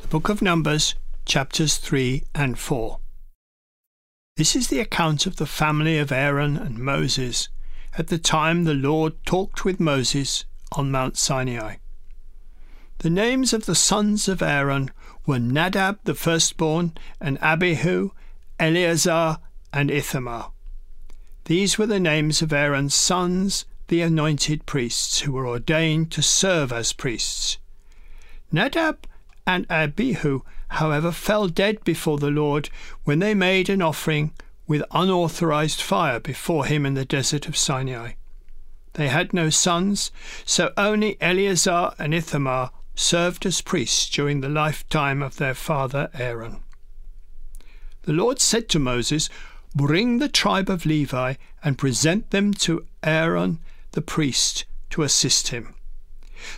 The Book of Numbers, Chapters 3 and 4. This is the account of the family of Aaron and Moses at the time the Lord talked with Moses on Mount Sinai. The names of the sons of Aaron were Nadab the firstborn, and Abihu, Eleazar, and Ithamar. These were the names of Aaron's sons, the anointed priests, who were ordained to serve as priests. Nadab and Abihu, however, fell dead before the Lord when they made an offering with unauthorized fire before him in the desert of Sinai. They had no sons, so only Eleazar and Ithamar served as priests during the lifetime of their father Aaron. The Lord said to Moses, "Bring the tribe of Levi and present them to Aaron the priest to assist him.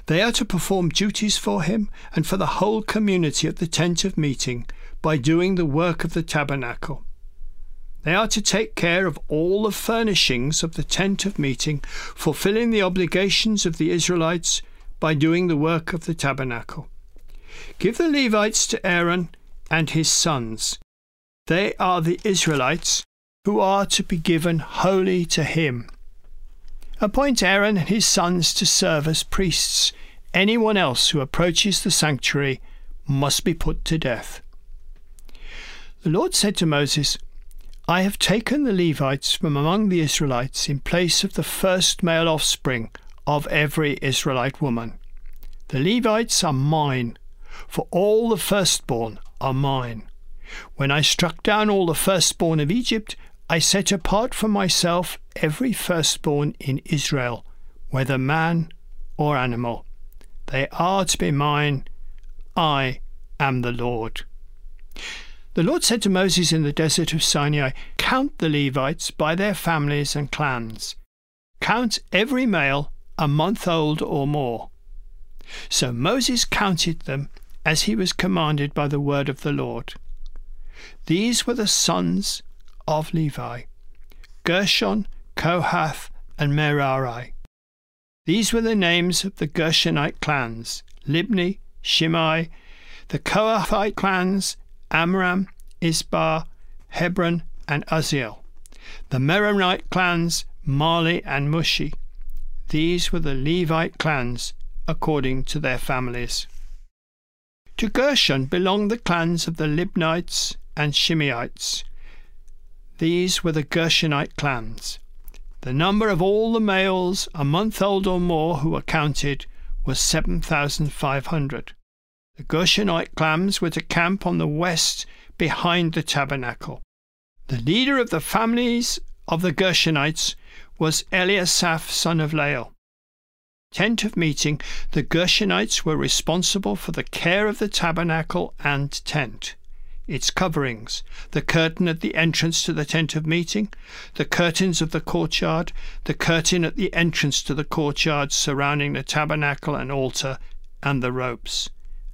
They are to perform duties for him and for the whole community at the tent of meeting by doing the work of the tabernacle. They are to take care of all the furnishings of the tent of meeting, fulfilling the obligations of the Israelites by doing the work of the tabernacle. Give the Levites to Aaron and his sons. They are the Israelites who are to be given wholly to him. Appoint Aaron and his sons to serve as priests. Anyone else who approaches the sanctuary must be put to death." The Lord said to Moses, "I have taken the Levites from among the Israelites in place of the first male offspring of every Israelite woman. The Levites are mine, for all the firstborn are mine. When I struck down all the firstborn of Egypt, I set apart for myself every firstborn in Israel, whether man or animal. They are to be mine. I am the Lord." The Lord said to Moses in the desert of Sinai, "Count the Levites by their families and clans. Count every male a month old or more." So Moses counted them as he was commanded by the word of the Lord. These were the sons of Levi: Gershon, Kohath, and Merari. These were the names of the Gershonite clans: Libni, Shimei; the Kohathite clans: Amram, Isbar, Hebron, and Uzziel; the Merarite clans: Mali and Mushi. These were the Levite clans according to their families. To Gershon belonged the clans of the Libnites and Shimeites. These were the Gershonite clans. The number of all the males a month old or more who were counted was 7,500. The Gershonite clans were to camp on the west behind the tabernacle. The leader of the families of the Gershonites was Eliasaph, son of Lael. Tent of meeting, the Gershonites were responsible for the care of the tabernacle and tent, its coverings, the curtain at the entrance to the tent of meeting, the curtains of the courtyard, the curtain at the entrance to the courtyard surrounding the tabernacle and altar, and the ropes,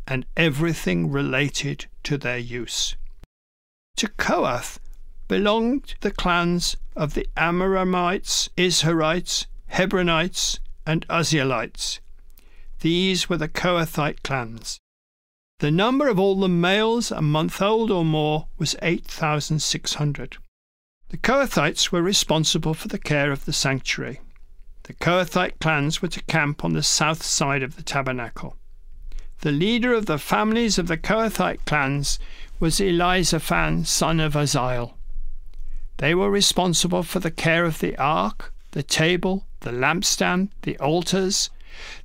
and everything related to their use. To Kohath belonged the clans of the Amoramites, Izharites, Hebronites, and Uzzielites. These were the Kohathite clans. The number of all the males a month old or more was 8,600. The Kohathites were responsible for the care of the sanctuary. The Kohathite clans were to camp on the south side of the tabernacle. The leader of the families of the Kohathite clans was Elizaphan, son of Aziel. They were responsible for the care of the ark, the table, the lampstand, the altars,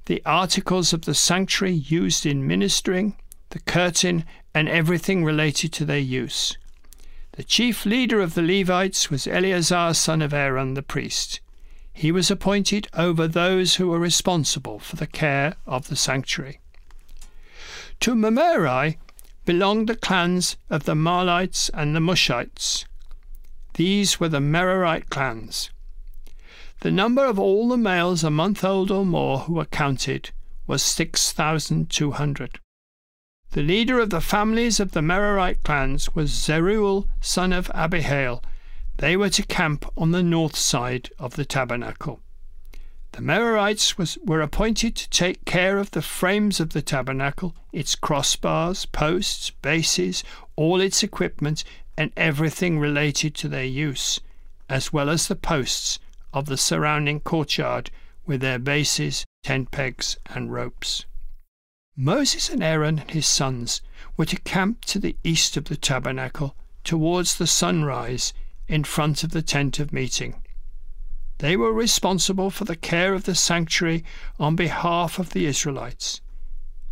the articles of the sanctuary used in ministering, the curtain, and everything related to their use. The chief leader of the Levites was Eleazar, son of Aaron, the priest. He was appointed over those who were responsible for the care of the sanctuary. To Merari belonged the clans of the Mahlites and the Mushites. These were the Merarite clans. The number of all the males a month old or more who were counted was 6,200. The leader of the families of the Merarite clans was Zeruel, son of Abihail. They were to camp on the north side of the tabernacle. The Merarites were appointed to take care of the frames of the tabernacle, its crossbars, posts, bases, all its equipment, and everything related to their use, as well as the posts of the surrounding courtyard with their bases, tent pegs, and ropes. Moses and Aaron and his sons were to camp to the east of the tabernacle, towards the sunrise, in front of the tent of meeting. They were responsible for the care of the sanctuary on behalf of the Israelites.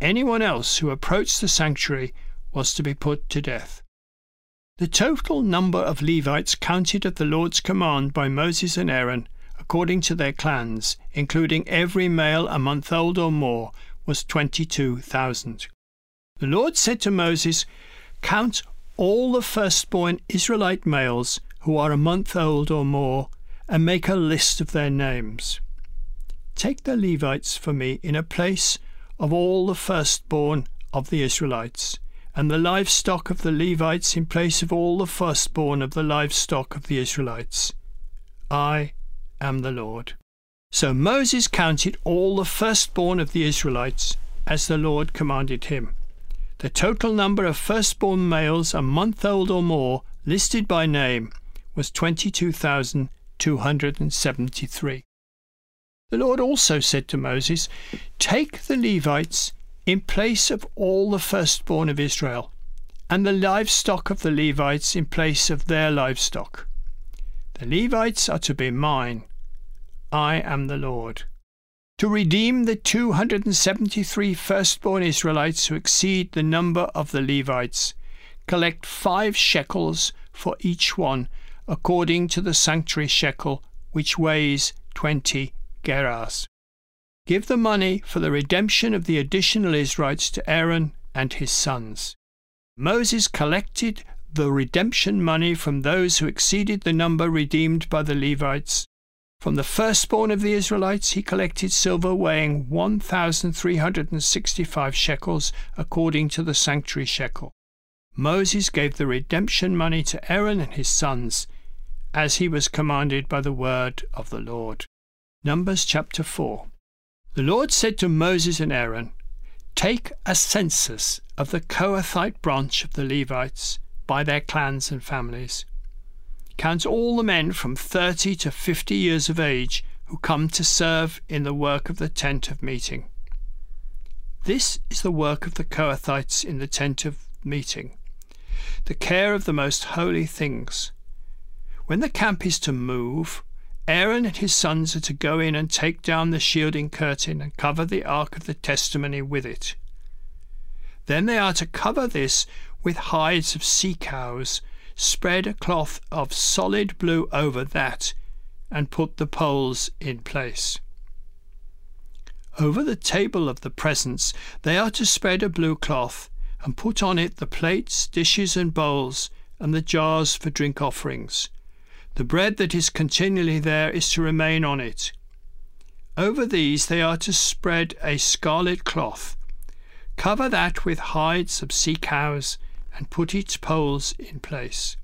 Anyone else who approached the sanctuary was to be put to death. The total number of Levites counted at the Lord's command by Moses and Aaron, according to their clans, including every male a month old or more, was 22,000. The Lord said to Moses, "Count all the firstborn Israelite males who are a month old or more, and make a list of their names. Take the Levites for me in a place of all the firstborn of the Israelites, and the livestock of the Levites in place of all the firstborn of the livestock of the Israelites. I am the Lord." So Moses counted all the firstborn of the Israelites, as the Lord commanded him. The total number of firstborn males a month old or more, listed by name, was 22,273. The Lord also said to Moses, "Take the Levites in place of all the firstborn of Israel, and the livestock of the Levites in place of their livestock. The Levites are to be mine. I am the Lord." To redeem the 273 firstborn Israelites who exceed the number of the Levites, collect 5 shekels for each one, according to the sanctuary shekel, which weighs 20 gerahs. Give the money for the redemption of the additional Israelites to Aaron and his sons. Moses collected the redemption money from those who exceeded the number redeemed by the Levites. From the firstborn of the Israelites he collected silver weighing 1,365 shekels, according to the sanctuary shekel. Moses gave the redemption money to Aaron and his sons, as he was commanded by the word of the Lord. Numbers chapter 4. The Lord said to Moses and Aaron, "Take a census of the Kohathite branch of the Levites by their clans and families. Count all the men from 30 to 50 years of age who come to serve in the work of the tent of meeting. This is the work of the Kohathites in the tent of meeting: the care of the most holy things. When the camp is to move, Aaron and his sons are to go in and take down the shielding curtain and cover the ark of the testimony with it. Then they are to cover this with hides of sea cows, spread a cloth of solid blue over that, and put the poles in place. Over the table of the presence they are to spread a blue cloth, and put on it the plates, dishes, and bowls, and the jars for drink offerings. The bread that is continually there is to remain on it. Over these they are to spread a scarlet cloth. Cover that with hides of sea cows, and put its poles in place.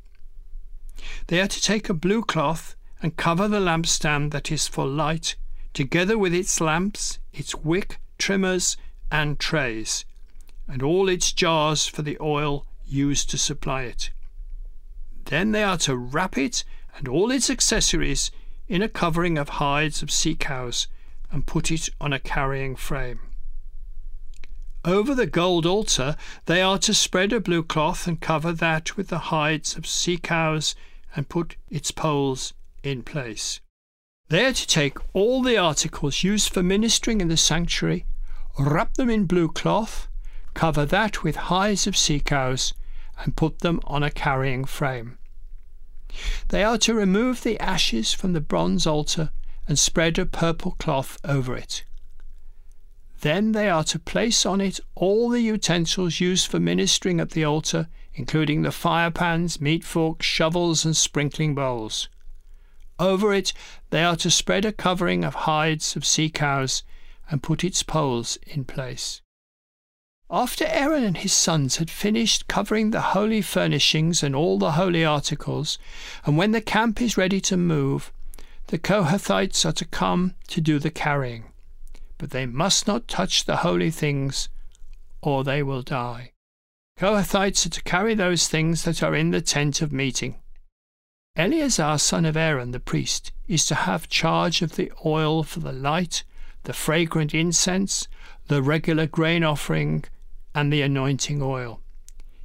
They are to take a blue cloth and cover the lampstand that is for light, together with its lamps, its wick, trimmers, and trays, and all its jars for the oil used to supply it. Then they are to wrap it and all its accessories in a covering of hides of sea cows, and put it on a carrying frame. Over the gold altar they are to spread a blue cloth and cover that with the hides of sea cows and put its poles in place. They are to take all the articles used for ministering in the sanctuary, wrap them in blue cloth, cover that with hides of sea cows, and put them on a carrying frame. They are to remove the ashes from the bronze altar and spread a purple cloth over it. Then they are to place on it all the utensils used for ministering at the altar, including the fire pans, meat forks, shovels, and sprinkling bowls. Over it they are to spread a covering of hides of sea cows and put its poles in place. After Aaron and his sons had finished covering the holy furnishings and all the holy articles, and when the camp is ready to move, the Kohathites are to come to do the carrying, but they must not touch the holy things or they will die. Kohathites are to carry those things that are in the tent of meeting. Eleazar, son of Aaron, the priest, is to have charge of the oil for the light, the fragrant incense, the regular grain offering, and the anointing oil.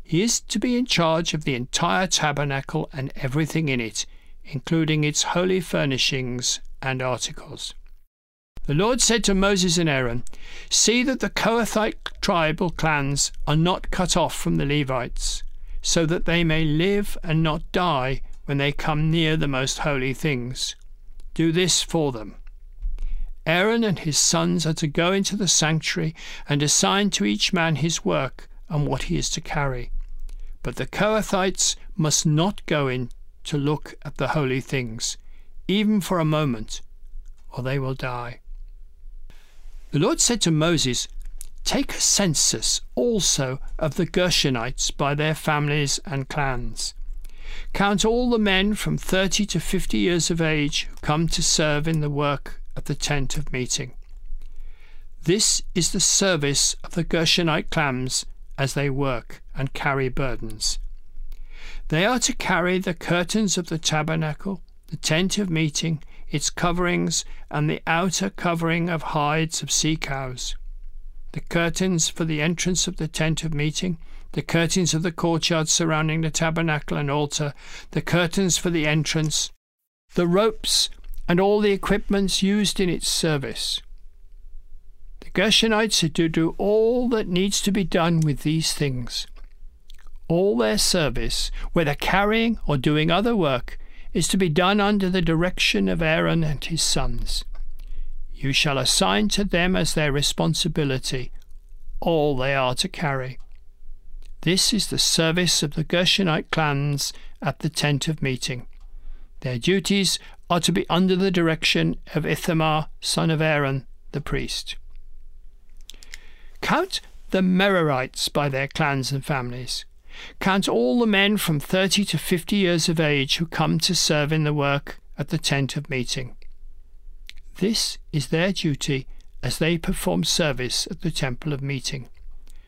He is to be in charge of the entire tabernacle and everything in it, including its holy furnishings and articles. The Lord said to Moses and Aaron, "See that the Kohathite tribal clans are not cut off from the Levites, so that they may live and not die when they come near the most holy things. Do this for them." Aaron and his sons are to go into the sanctuary and assign to each man his work and what he is to carry. But the Kohathites must not go in to look at the holy things, even for a moment, or they will die. The Lord said to Moses, "Take a census also of the Gershonites by their families and clans. Count all the men from 30 to 50 years of age who come to serve in the work at the tent of meeting. This is the service of the Gershonite clans as they work and carry burdens. They are to carry the curtains of the tabernacle, the tent of meeting, its coverings, and the outer covering of hides of sea cows. The curtains for the entrance of the tent of meeting, the curtains of the courtyard surrounding the tabernacle and altar, the curtains for the entrance, the ropes, and all the equipments used in its service. The Gershonites are to do all that needs to be done with these things. All their service, whether carrying or doing other work, is to be done under the direction of Aaron and his sons. You shall assign to them as their responsibility all they are to carry. This is the service of the Gershonite clans at the tent of meeting. Their duties are to be under the direction of Ithamar, son of Aaron, the priest. Count the Merarites by their clans and families. Count all the men from 30 to 50 years of age who come to serve in the work at the tent of meeting. This is their duty as they perform service at the temple of meeting: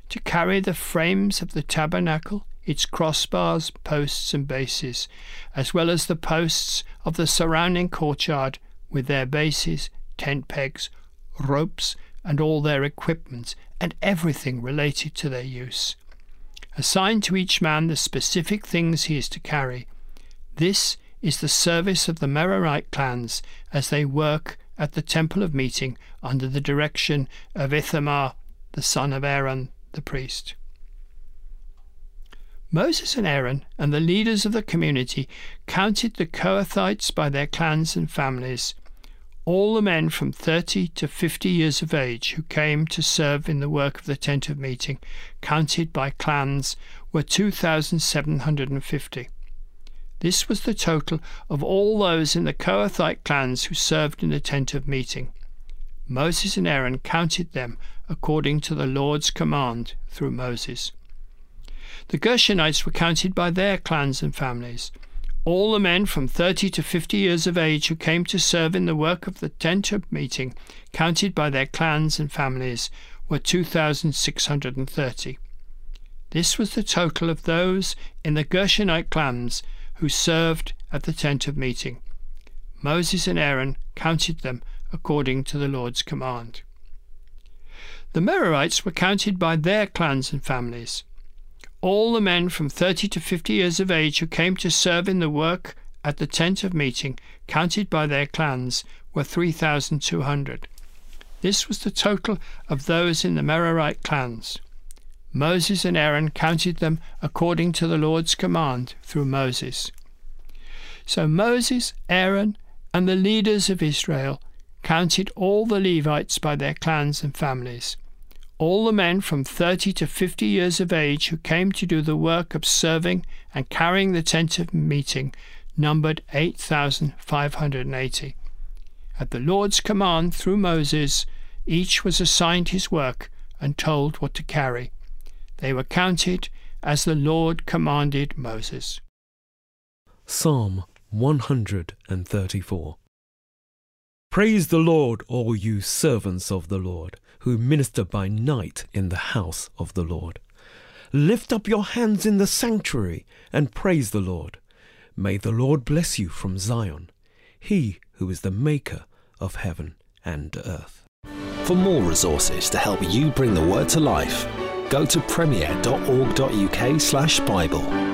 to carry the frames of the tabernacle, its crossbars, posts and bases, as well as the posts of the surrounding courtyard with their bases, tent pegs, ropes and all their equipment and everything related to their use. Assign to each man the specific things he is to carry. This is the service of the Merarite clans as they work at the temple of meeting under the direction of Ithamar, the son of Aaron, the priest." Moses and Aaron and the leaders of the community counted the Kohathites by their clans and families, all the men from 30 to 50 years of age who came to serve in the work of the tent of meeting, counted by clans, were 2,750. This was the total of all those in the Kohathite clans who served in the tent of meeting. Moses and Aaron counted them according to the Lord's command through Moses. The Gershonites were counted by their clans and families. All the men from 30 to 50 years of age who came to serve in the work of the tent of meeting, counted by their clans and families, were 2,630. This was the total of those in the Gershonite clans who served at the tent of meeting. Moses and Aaron counted them according to the Lord's command. The Merarites were counted by their clans and families. All the men from 30 to 50 years of age who came to serve in the work at the tent of meeting, counted by their clans, were 3,200. This was the total of those in the Merarite clans. Moses and Aaron counted them according to the Lord's command through Moses. So Moses, Aaron, and the leaders of Israel counted all the Levites by their clans and families. All the men from 30 to 50 years of age who came to do the work of serving and carrying the tent of meeting numbered 8,580. At the Lord's command through Moses, each was assigned his work and told what to carry. They were counted as the Lord commanded Moses. Psalm 134. Praise the Lord, all you servants of the Lord, who minister by night in the house of the Lord. Lift up your hands in the sanctuary and praise the Lord. May the Lord bless you from Zion, he who is the maker of heaven and earth. For more resources to help you bring the word to life, go to premier.org.uk/Bible.